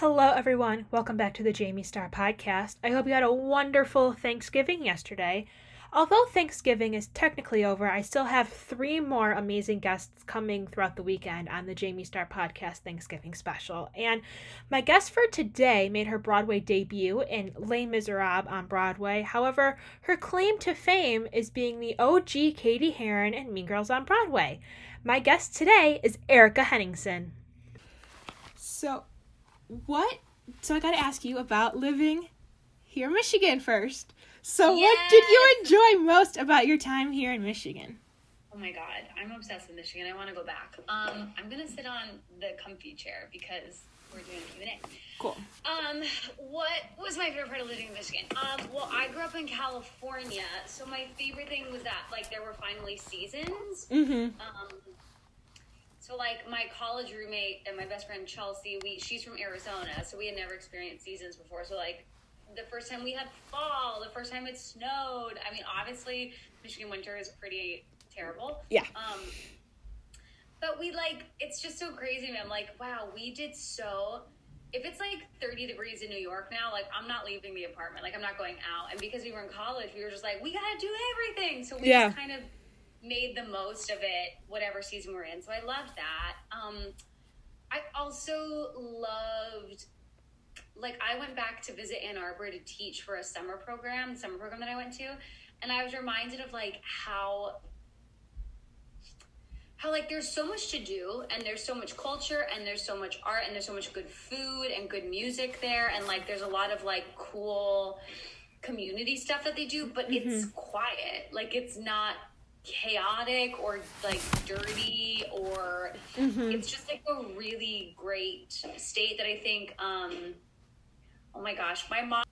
Hello everyone, welcome back to the Jamie Starr Podcast. I hope you had a wonderful Thanksgiving yesterday. Although Thanksgiving is technically over, I still have 3 more amazing guests coming throughout the weekend on the Jamie Starr Podcast Thanksgiving special. And my guest for today made her Broadway debut in Les Miserables on Broadway. However, her claim to fame is being the OG Cady Heron in Mean Girls on Broadway. My guest today is Erika Henningsen. So I got to ask you about living here in Michigan first. So yes. What did you enjoy most about your time here in Michigan? Oh my God, I'm obsessed with Michigan. I want to go back. I'm going to sit on the comfy chair because we're doing a Q&A. Cool. What was my favorite part of living in Michigan? Well, I grew up in California, so my favorite thing was that, like, there were finally seasons. Mm-hmm. So, like, my college roommate and my best friend Chelsea, she's from Arizona, so we had never experienced seasons before. So, like, the first time we had fall, the first time it snowed. I mean, obviously, Michigan winter is pretty terrible. Yeah. But we, like, it's just so crazy, man. I'm like, wow, we did so... If it's, like, 30 degrees in New York now, like, I'm not leaving the apartment. Like, I'm not going out. And because we were in college, we were just like, we gotta do everything. So we just kind of made the most of it, whatever season we're in. So I loved that. I also loved... Like, I went back to visit Ann Arbor to teach for a summer program that I went to. And I was reminded of, like, how like, there's so much to do, and there's so much culture, and there's so much art, and there's so much good food and good music there. And, like, there's a lot of, like, cool community stuff that they do, but mm-hmm. It's quiet. Like, it's not chaotic or, like, dirty or mm-hmm. It's just, like, a really great state that I think, oh my gosh, my mom.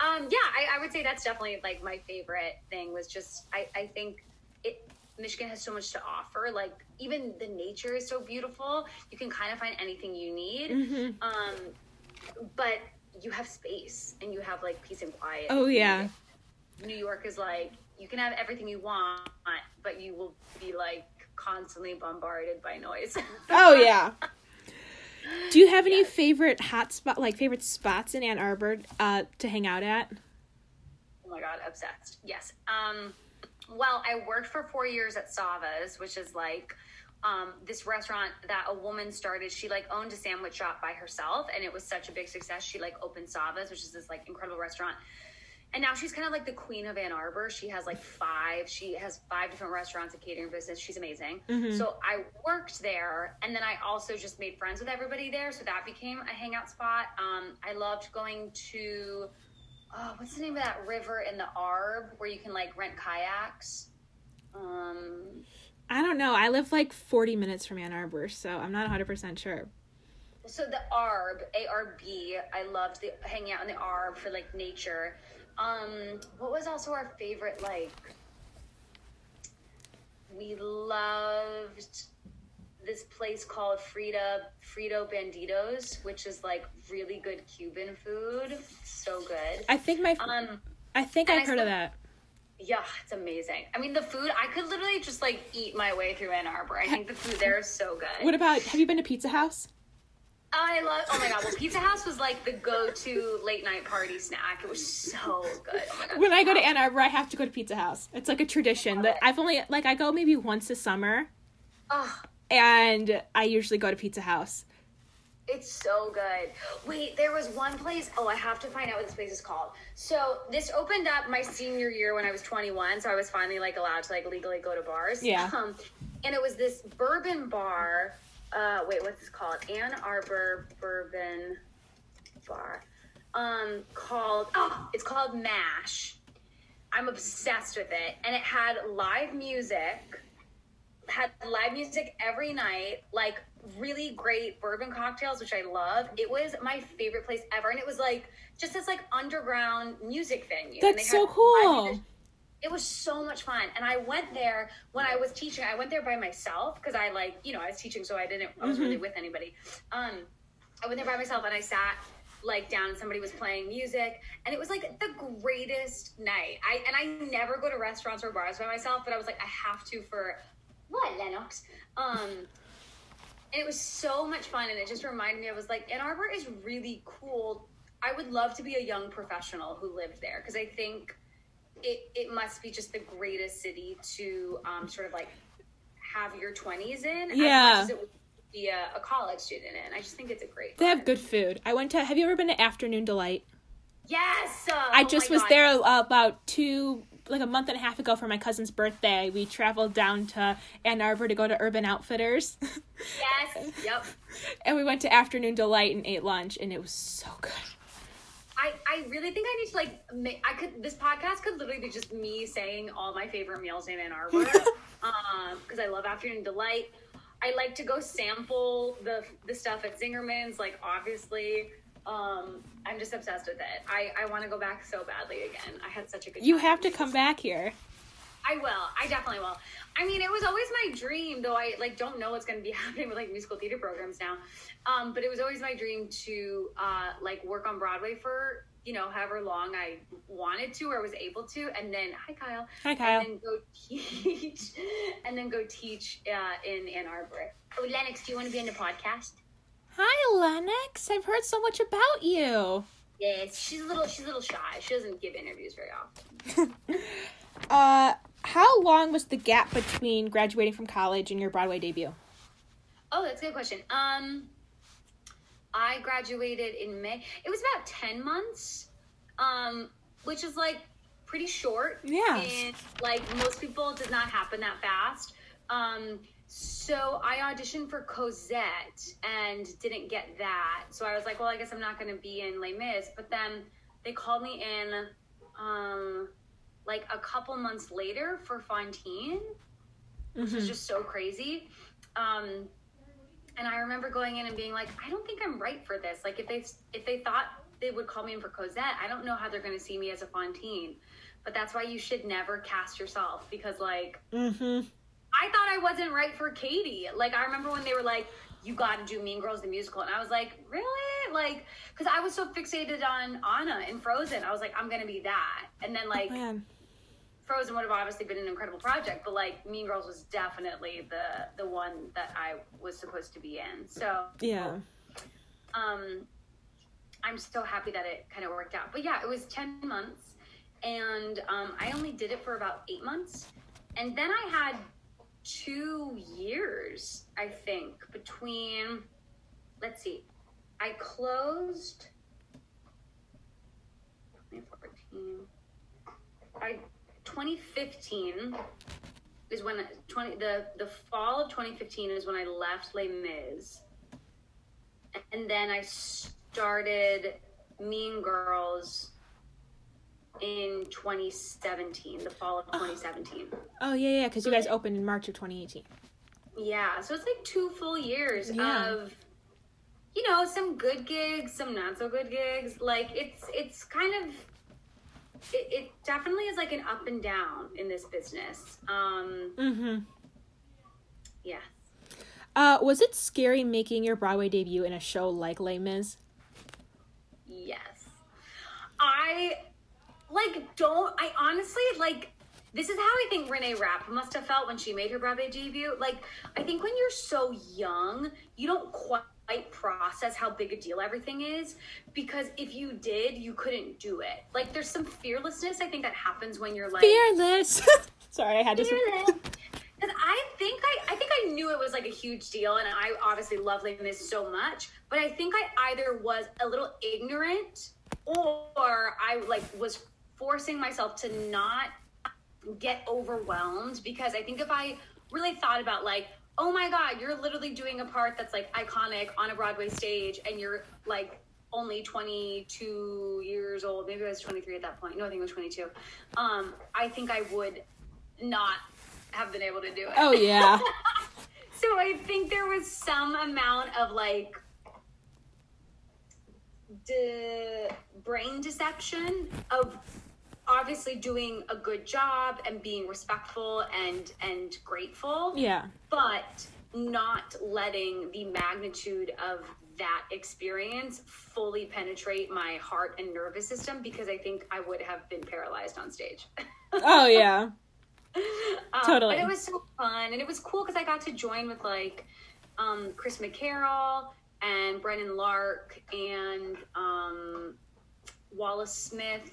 I would say that's definitely, like, my favorite thing was just, I think Michigan has so much to offer. Like, even the nature is so beautiful. You can kind of find anything you need. Mm-hmm. But you have space and you have, like, peace and quiet. Oh, yeah. New York is, like, you can have everything you want, but you will be, like, constantly bombarded by noise. Oh, yeah. Do you have any favorite spots in Ann Arbor to hang out at? Oh my God, obsessed. Yes. Well, I worked for 4 years at Sava's, which is, like, this restaurant that a woman started. She, like, owned a sandwich shop by herself, and it was such a big success. She, like, opened Sava's, which is this, like, incredible restaurant. And now she's kind of like the queen of Ann Arbor. She has five different restaurants, a catering business. She's amazing. Mm-hmm. So I worked there, and then I also just made friends with everybody there. So that became a hangout spot. I loved going to, what's the name of that river in the Arb where you can, like, rent kayaks? I don't know. I live, like, 40 minutes from Ann Arbor, so I'm not 100% sure. So the Arb, A-R-B, I loved hanging out in the Arb for, like, nature. What was also our favorite, like, we loved this place called Frida Frito Banditos, which is, like, really good Cuban food. So good. I think I've heard of that. Yeah, it's amazing. I mean, the food, I could literally just, like, eat my way through Ann Arbor. I think the food there is so good. What about, have you been to Pizza House? Oh my God. Well, Pizza House was, like, the go-to late-night party snack. It was so good. Oh my God. When I go to Ann Arbor, I have to go to Pizza House. It's, like, a tradition. I've only, like, I go maybe once a summer, and I usually go to Pizza House. It's so good. Wait, there was one place. Oh, I have to find out what this place is called. So this opened up my senior year when I was 21, so I was finally, like, allowed to, like, legally go to bars. Yeah. And it was this bourbon bar... what's it called? Ann Arbor Bourbon Bar. It's called M.A.S.H. I'm obsessed with it. And it had live music every night, like, really great bourbon cocktails, which I love. It was my favorite place ever. And it was, like, just this, like, underground music venue. That's so cool. It was so much fun. And I went there when I was teaching. I went there by myself because I, like, you know, I was teaching, so I was mm-hmm. really with anybody. I went there by myself and I sat, like, down and somebody was playing music. And it was, like, the greatest night. I never go to restaurants or bars by myself, but I was like, I have to for, what, Lennox? And it was so much fun, and it just reminded me, I was like, Ann Arbor is really cool. I would love to be a young professional who lived there, because I think it must be just the greatest city to sort of like have your 20s in. Yeah. As much as it would be a college student in. I just think it's a great They have good food. I went to, have you ever been to Afternoon Delight? Yes! I just was there about a month and a half ago for my cousin's birthday. We traveled down to Ann Arbor to go to Urban Outfitters. Yes, yep. And we went to Afternoon Delight and ate lunch, and it was so good. I really think I need to, this podcast could literally be just me saying all my favorite meals in Ann Arbor, because I love Afternoon Delight. I like to go sample the stuff at Zingerman's, obviously. I'm just obsessed with it. I want to go back so badly again. I had such a good time. You have to come back here. I will. I definitely will. I mean, it was always my dream, though I don't know what's going to be happening with musical theater programs now. But it was always my dream to work on Broadway for however long I wanted to or was able to, and then hi Kyle, and then go teach in Ann Arbor. Oh, Lennox, do you want to be in the podcast? Hi, Lennox. I've heard so much about you. Yes, she's a little shy. She doesn't give interviews very often. How long was the gap between graduating from college and your Broadway debut? Oh, that's a good question. I graduated in May. It was about 10 months, which is pretty short. Yeah. And most people, it does not happen that fast. So I auditioned for Cosette and didn't get that. So I was like, well, I guess I'm not going to be in Les Mis. But then they called me in a couple months later for Fantine, which was just so crazy. And I remember going in and being like, I don't think I'm right for this. If they thought they would call me in for Cosette, I don't know how they're going to see me as a Fantine. But that's why you should never cast yourself, because I thought I wasn't right for Cady. I remember when they were like, you got to do Mean Girls the musical. And I was like, really? Because I was so fixated on Anna in Frozen. I was like, I'm going to be that. And then, Frozen would have obviously been an incredible project. But, Mean Girls was definitely the one that I was supposed to be in. So, yeah. I'm so happy that it kind of worked out. But, yeah, it was 10 months. And I only did it for about 8 months. And then I had 2 years, I think, between, let's see, I closed 2014. 2015 is when the fall of 2015 is when I left Les Mis, and then I started Mean Girls in 2017, the fall of 2017. Oh, yeah, because you guys opened in March of 2018. Yeah, so it's 2 full years of, some good gigs, some not so good gigs. It's kind of, it definitely is an up and down in this business. Yeah. Was it scary making your Broadway debut in a show like Les Mis? Yes. I honestly, this is how I think Renee Rapp must have felt when she made her Broadway debut. I think when you're so young, you don't quite process how big a deal everything is, because if you did, you couldn't do it. There's some fearlessness, I think, that happens when you're fearless! Sorry, I had to... Fearless! Because I think I knew it was a huge deal, and I obviously love Les Mis so much, but I think I either was a little ignorant, or I, was forcing myself to not get overwhelmed, because I think if I really thought about oh my God, you're literally doing a part that's iconic on a Broadway stage, and you're only 22 years old. Maybe I was 23 at that point. No, I think I was 22. I think I would not have been able to do it. Oh yeah. So I think there was some amount of brain deception of obviously doing a good job and being respectful and grateful, but not letting the magnitude of that experience fully penetrate my heart and nervous system, because I think I would have been paralyzed on stage. Oh yeah. Totally. But it was so fun, and it was cool because I got to join with Chris McCarroll and Brennan Lark and Wallace Smith.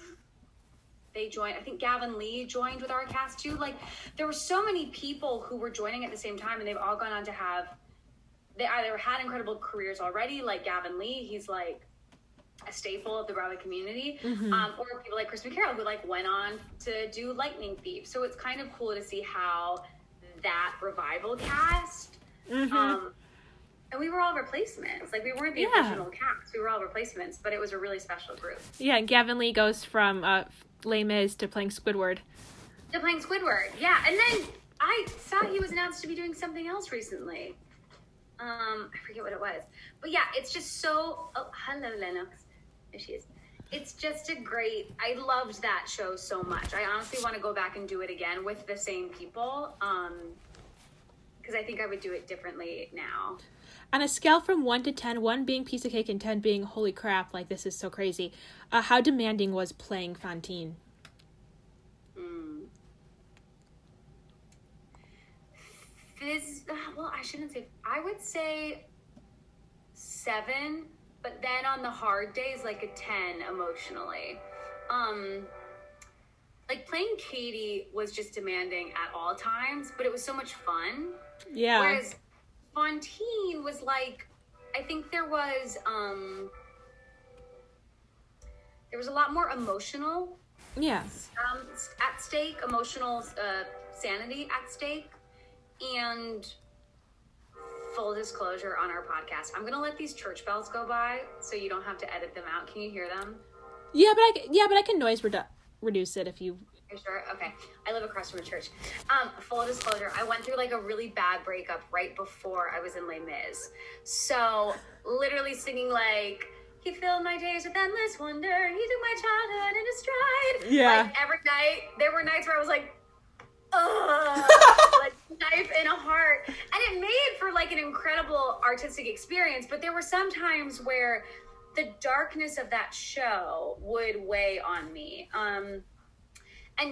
They joined. I think Gavin Lee joined with our cast too. Like, there were so many people who were joining at the same time, and they've all gone on to have, they either had incredible careers already, like Gavin Lee, he's like a staple of the Broadway community, mm-hmm. Or people like Chris McCarroll, who like went on to do Lightning Thief. So it's kind of cool to see how that revival cast, mm-hmm. And we were all replacements. Like, we weren't the original cast. We were all replacements, but it was a really special group. Yeah, and Gavin Lee goes from Les Mis to playing Squidward. To playing Squidward, yeah. And then I saw he was announced to be doing something else recently. I forget what it was. But yeah, it's just so... Oh, hello, Lennox. There she is. It's just a great... I loved that show so much. I honestly want to go back and do it again with the same people. Because I think I would do it differently now. On a scale from 1 to 10, 1 being piece of cake and 10 being, holy crap, like, this is so crazy, how demanding was playing Fantine? Well, I shouldn't say, I would say 7, but then on the hard days, like a 10 emotionally. Like, playing Cady was just demanding at all times, but it was so much fun. Yeah. Whereas Fantine was like, I think there was a lot more emotional at stake, emotional sanity at stake. And full disclosure on our podcast, I'm gonna let these church bells go by so you don't have to edit them out. Can you hear them? Yeah, but I can noise reduce it if you... You're sure? Okay. I live across from a church. Full disclosure, I went through like a really bad breakup right before I was in Les Mis. So literally singing like, he filled my days with endless wonder, he took my childhood in his stride. Yeah. Like, every night, there were nights where I was like, like knife in a heart. And it made for like an incredible artistic experience, but there were some times where the darkness of that show would weigh on me. And,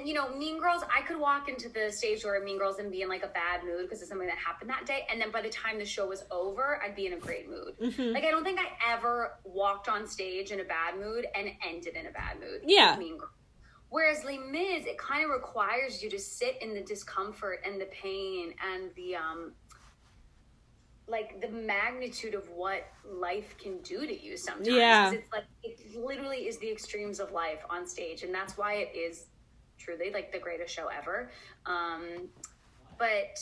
you know, Mean Girls, I could walk into the stage door of Mean Girls and be in, like, a bad mood because of something that happened that day. And then by the time the show was over, I'd be in a great mood. Mm-hmm. Like, I don't think I ever walked on stage in a bad mood and ended in a bad mood. Yeah. Mean Girls. Whereas Les Mis, it kind of requires you to sit in the discomfort and the pain and the, like, the magnitude of what life can do to you sometimes. Yeah. It's like, it literally is the extremes of life on stage. And that's why it is... truly like the greatest show ever, but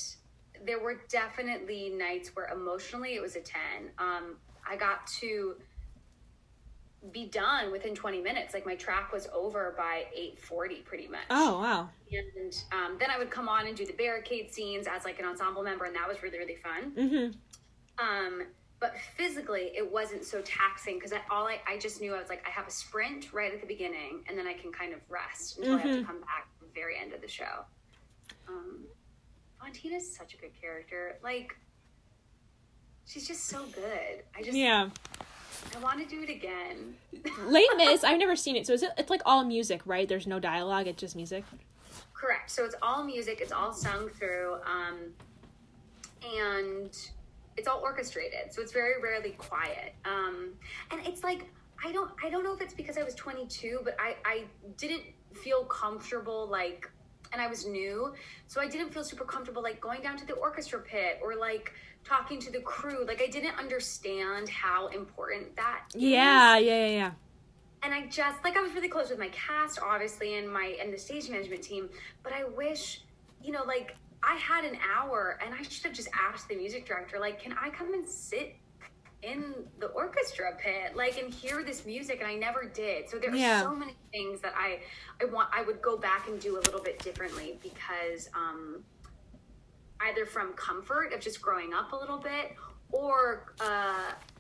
there were definitely nights where emotionally it was a 10. I got to be done within 20 minutes. Like, my track was over by 8:40 pretty much. Oh wow. And then I would come on and do the barricade scenes as like an ensemble member, and that was really, really fun. Mm-hmm. But physically, it wasn't so taxing because I just knew I was like, I have a sprint right at the beginning, and then I can kind of rest until mm-hmm. I have to come back at the very end of the show. Fantine is such a good character. Like, she's just so good. I want to do it again. Les Mis, I've never seen it. So it's like all music, right? There's no dialogue. It's just music. Correct. So it's all music. It's all sung through. And... it's all orchestrated, so it's very rarely quiet. And it's like, I don't know if it's because I was 22, but I didn't feel comfortable, like, and I was new, so I didn't feel super comfortable, like, going down to the orchestra pit or, like, talking to the crew. Like, I didn't understand how important that is. Yeah. And I just, like, I was really close with my cast, obviously, and the stage management team, but I wish, you know, like, I had an hour and I should have just asked the music director, like, can I come and sit in the orchestra pit, like, and hear this music? And I never did. So there are so many things that I would go back and do a little bit differently because either from comfort of just growing up a little bit or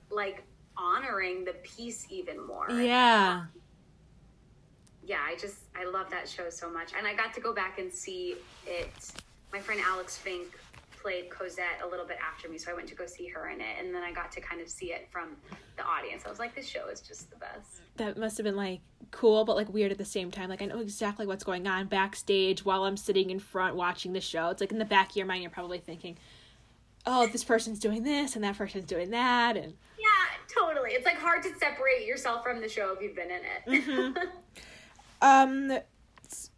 like honoring the piece even more. Yeah. Yeah, I love that show so much. And I got to go back and see it. My friend Alex Fink played Cosette a little bit after me, so I went to go see her in it, and then I got to kind of see it from the audience. I was like, this show is just the best. That must have been, like, cool, but, like, weird at the same time. Like, I know exactly what's going on backstage while I'm sitting in front watching the show. It's like, in the back of your mind, you're probably thinking, oh, this person's doing this and that person's doing that. And yeah, totally. It's like hard to separate yourself from the show if you've been in it. Mm-hmm.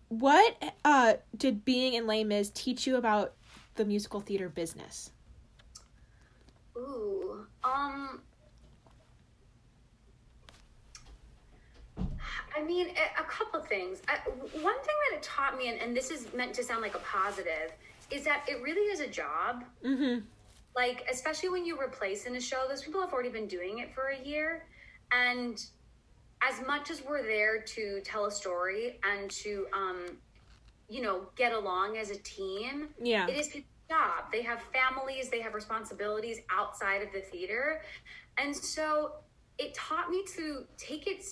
What did being in Les Mis teach you about the musical theater business? Ooh, I mean, a couple things. One thing that it taught me, and this is meant to sound like a positive, is that it really is a job. Mm-hmm. Like, especially when you replace in a show, those people have already been doing it for a year. And as much as we're there to tell a story and to, you know, get along as a team, yeah, it is people's job. They have families, they have responsibilities outside of the theater. And so it taught me to take it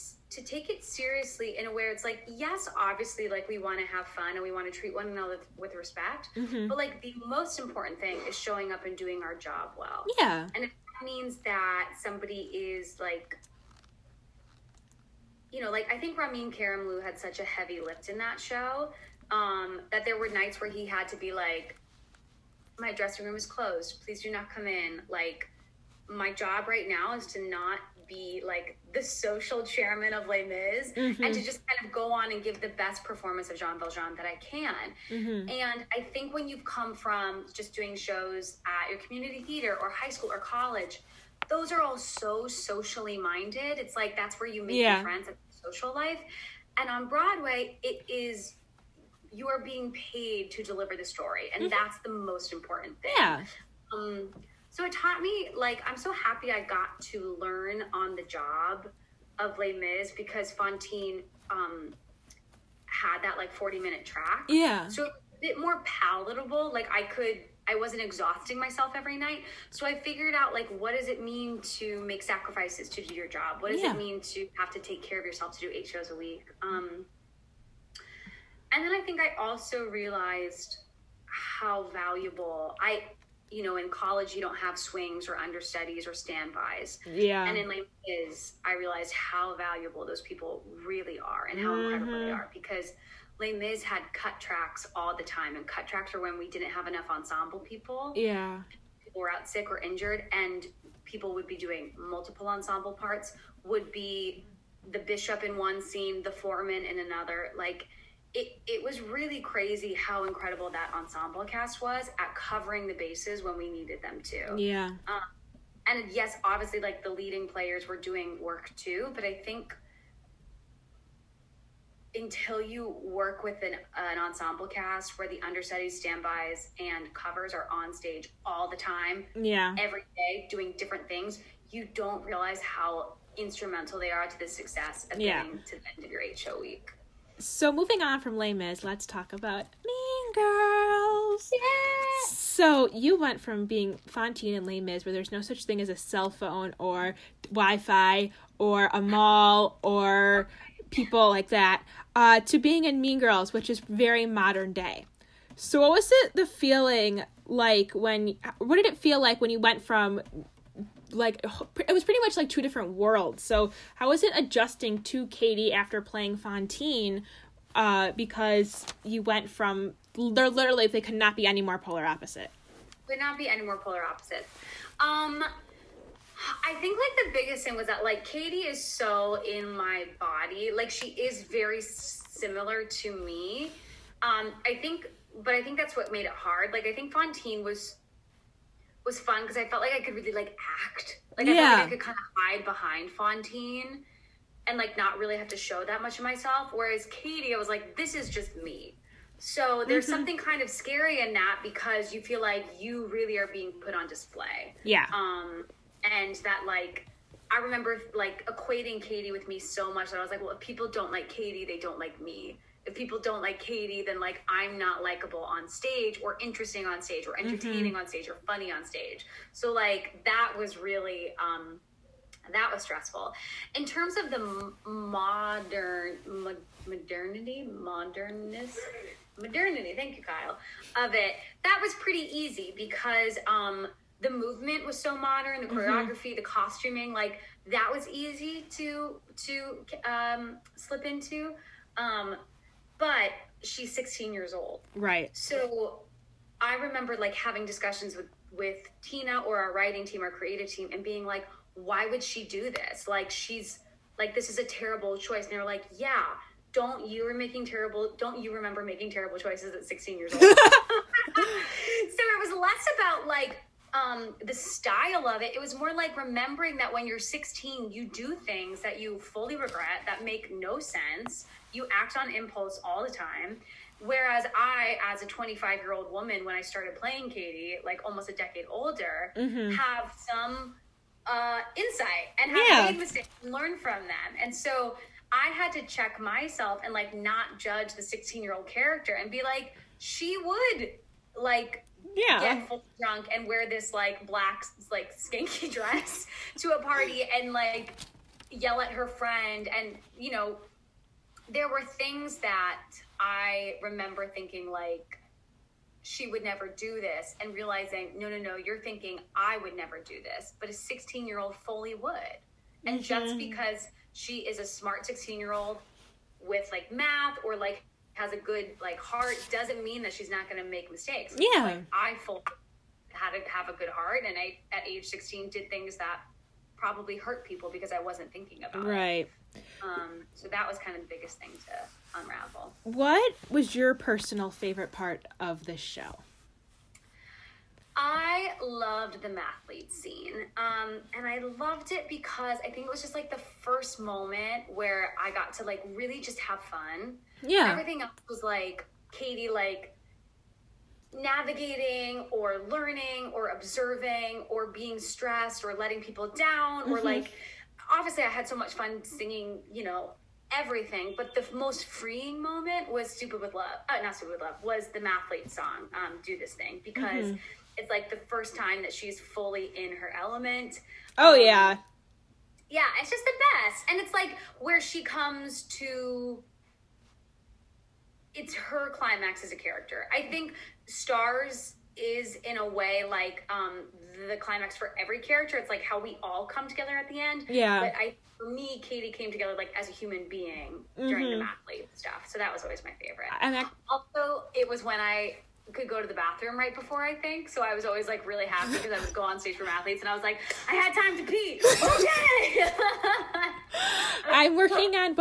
seriously in a way it's like, yes, obviously, like, we want to have fun and we want to treat one another with respect, mm-hmm, but like the most important thing is showing up and doing our job well. Yeah. And if that means that somebody is like, you know, like, I think Ramin Karimloo had such a heavy lift in that show, that there were nights where he had to be like, my dressing room is closed, please do not come in. Like, my job right now is to not be like the social chairman of Les Mis, mm-hmm, and to just kind of go on and give the best performance of Jean Valjean that I can. Mm-hmm. And I think when you've come from just doing shows at your community theater or high school or college, those are all so socially minded. It's like, that's where you make your friends, at the social life. And on Broadway, it is, you are being paid to deliver the story, and mm-hmm, that's the most important thing. Yeah. So it taught me, like, I'm so happy I got to learn on the job of Les Mis, because Fantine had that, like, 40-minute track. Yeah. So it was a bit more palatable. Like, I wasn't exhausting myself every night. So I figured out, like, what does it mean to make sacrifices to do your job? What does it mean to have to take care of yourself to do 8 shows a week? And then I think I also realized how valuable you know, in college, you don't have swings or understudies or standbys. Yeah. And in Les Mis, I realized how valuable those people really are and how mm-hmm, incredible they are, because Les Mis had cut tracks all the time. And cut tracks are when we didn't have enough ensemble people. Yeah. People were out sick or injured, and people would be doing multiple ensemble parts, would be the bishop in one scene, the foreman in another. Like, It was really crazy how incredible that ensemble cast was at covering the bases when we needed them to. Yeah. And yes, obviously, like, the leading players were doing work too, but I think until you work with an ensemble cast where the understudies, standbys, and covers are on stage all the time, every day doing different things, you don't realize how instrumental they are to the success of getting to the end of your 8-show week. So moving on from Les Mis, let's talk about Mean Girls. Yeah. So you went from being Fantine in Les Mis, where there's no such thing as a cell phone or Wi-Fi or a mall or people like that, to being in Mean Girls, which is very modern day. So what was the feeling like what did it feel like when you went from, like, it was pretty much like two different worlds. So how was it adjusting to Cady after playing Fantine, because you went from, they're literally, they could not be any more polar opposite. Could not be any more polar opposite. I think, like, the biggest thing was that, like, Cady is so in my body. Like, she is very similar to me. I think that's what made it hard. Like, I think Fantine was fun because I felt like I could really, like, act. Like, I felt like I could kind of hide behind Fantine and, like, not really have to show that much of myself. Whereas Cady, I was like, this is just me. So there's something kind of scary in that, because you feel like you really are being put on display. Yeah. And that, like, I remember, like, equating Cady with me so much that I was like, well, if people don't like Cady, they don't like me. If people don't like Cady, then, like, I'm not likable on stage or interesting on stage or entertaining on stage or funny on stage. So, like, that was really, that was stressful. In terms of the modernity, thank you, Kyle, of it, that was pretty easy because, the movement was so modern, the choreography, the costuming, like, that was easy to slip into, but she's 16 years old. Right. So I remember, like, having discussions with, with Tina or our writing team, our creative team, and being like, why would she do this? Like, she's like, this is a terrible choice. And they were like, yeah, don't you remember making terrible choices at 16 years old? So it was less about like, the style of it was more like remembering that when you're 16, you do things that you fully regret, that make no sense. You act on impulse all the time. Whereas I, as a 25-year-old woman, when I started playing Cady, like almost a decade older, mm-hmm. have some insight and have made mistakes and learn from them. And so I had to check myself and like not judge the 16-year-old character and be like, she would like... get full drunk and wear this like black like skanky dress to a party and like yell at her friend. And you know, there were things that I remember thinking like, she would never do this, and realizing no, you're thinking I would never do this, but a 16-year-old fully would. And just because she is a smart 16-year-old with like math or like has a good like heart doesn't mean that she's not going to make mistakes. Yeah, like, I fully had to have a good heart, and I at age 16 did things that probably hurt people because I wasn't thinking about it. So that was kind of the biggest thing to unravel. What was your personal favorite part of this show? I loved the math lead scene, and I loved it because I think it was just like the first moment where I got to like really just have fun. Yeah. Everything else was like Cady like navigating or learning or observing or being stressed or letting people down or like, obviously I had so much fun singing, you know, everything, but the most freeing moment was was the Mathlete song, Do This Thing, because it's like the first time that she's fully in her element. Yeah, it's just the best. And it's like where she comes to, it's her climax as a character. I think Stars is in a way like the climax for every character. It's like how we all come together at the end. Yeah. But for me, Cady came together like as a human being during the math lead stuff. So that was always my favorite. Also, it was when I could go to the bathroom right before, I think. So I was always like really happy because I would go on stage for athletes and I was like, I had time to pee. Okay. I'm working on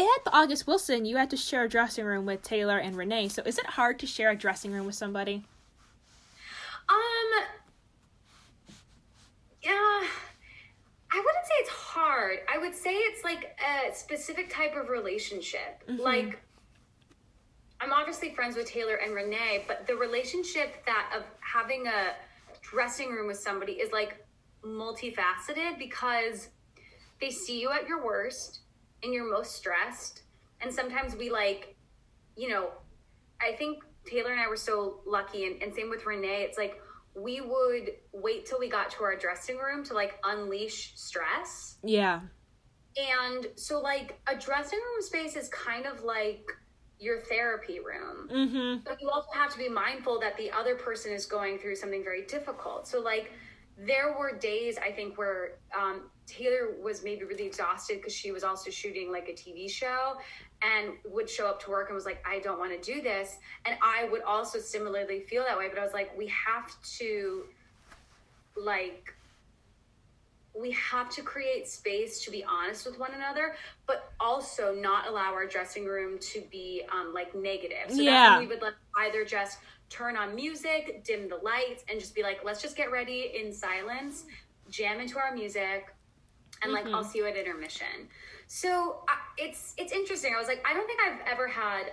at August Wilson, you had to share a dressing room with Taylor and Renee. So is it hard to share a dressing room with somebody? Yeah, I wouldn't say it's hard. I would say it's like a specific type of relationship. Mm-hmm. Like, I'm obviously friends with Taylor and Renee, but the relationship that of having a dressing room with somebody is like multifaceted because they see you at your worst and you're most stressed. And sometimes we like, you know, I think Taylor and I were so lucky, and same with Renee, it's like we would wait till we got to our dressing room to like unleash stress. Yeah. And so like a dressing room space is kind of like your therapy room. Mm-hmm. But you also have to be mindful that the other person is going through something very difficult. So like there were days I think where Taylor was maybe really exhausted because she was also shooting like a TV show and would show up to work and was like, I don't want to do this. And I would also similarly feel that way, but I was like, we have to create space to be honest with one another, but also not allow our dressing room to be like negative. So that's when we would either just turn on music, dim the lights, and just be like, let's just get ready in silence, jam into our music, and like, I'll see you at intermission. So it's interesting. I was like, I don't think I've ever had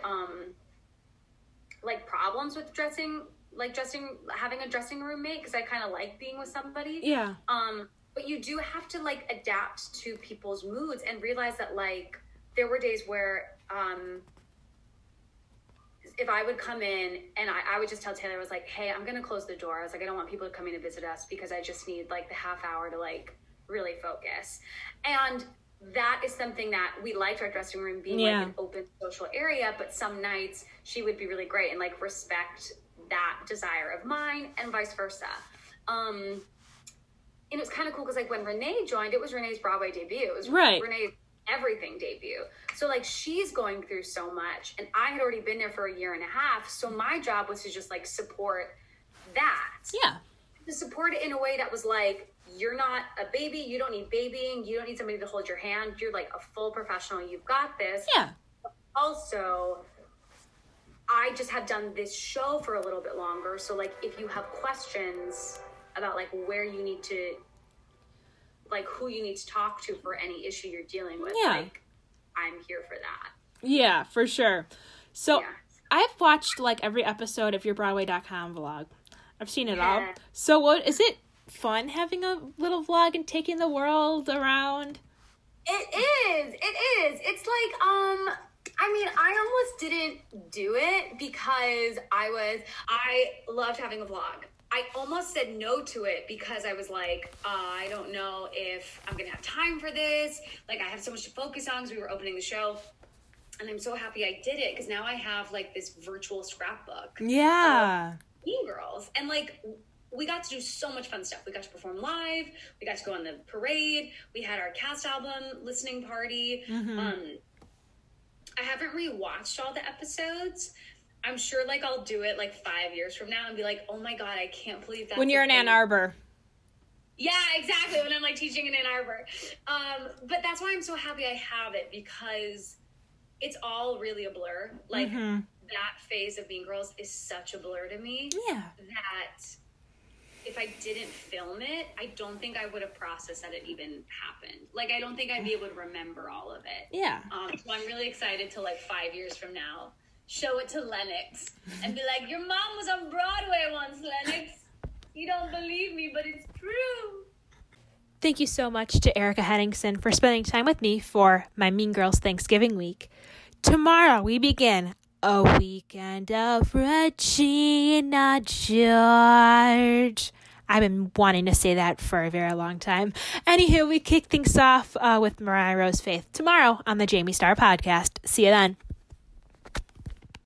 like problems with having a dressing roommate because I kind of like being with somebody. Yeah. But you do have to like adapt to people's moods and realize that like there were days where if I would come in and I would just tell Taylor, I was like, hey, I'm going to close the door. I was like, I don't want people to come in and visit us because I just need like the half hour to like really focus. And that is something that we liked our dressing room being like an open social area. But some nights she would be really great and like respect that desire of mine and vice versa. And it was kind of cool because, like, when Renee joined, it was Renee's Broadway debut. It was Renee's everything debut. So, like, she's going through so much. And I had already been there for a year and a half. So my job was to just, like, support that. Yeah. to support it in a way that was like, you're not a baby, you don't need babying, you don't need somebody to hold your hand, you're like a full professional, you've got this. Yeah. But also, I just have done this show for a little bit longer, so like if you have questions about like where you need to, like who you need to talk to for any issue you're dealing with, yeah, like I'm here for that. Yeah, for sure. So yeah. I've watched like every episode of your Broadway.com vlog. I've seen it all. So what is it? Fun having a little vlog and taking the world around? It is. It's like, I mean, I almost didn't do it because I loved having a vlog. I almost said no to it because I was like, I don't know if I'm going to have time for this. Like, I have so much to focus on because we were opening the show. And I'm so happy I did it because now I have, like, this virtual scrapbook. Yeah. Mean Girls. And, like, we got to do so much fun stuff. We got to perform live. We got to go on the parade. We had our cast album listening party. Mm-hmm. I haven't rewatched all the episodes. I'm sure, like, I'll do it, like, 5 years from now and be like, oh, my God, I can't believe that. When you're in Ann Arbor. Yeah, exactly. When I'm, like, teaching in Ann Arbor. But that's why I'm so happy I have it, because it's all really a blur. Like, mm-hmm. that phase of Mean Girls is such a blur to me. Yeah. That if I didn't film it, I don't think I would have processed that it even happened. Like, I don't think I'd be able to remember all of it. Yeah. So I'm really excited to, like, 5 years from now, show it to Lennox and be like, your mom was on Broadway once, Lennox. You don't believe me, but it's true. Thank you so much to Erika Henningsen for spending time with me for my Mean Girls Thanksgiving week. Tomorrow we begin a weekend of Regina George. I've been wanting to say that for a very long time. Anywho, we kick things off with Mariah Rose Faith tomorrow on the Jamie Starr Podcast. See you then.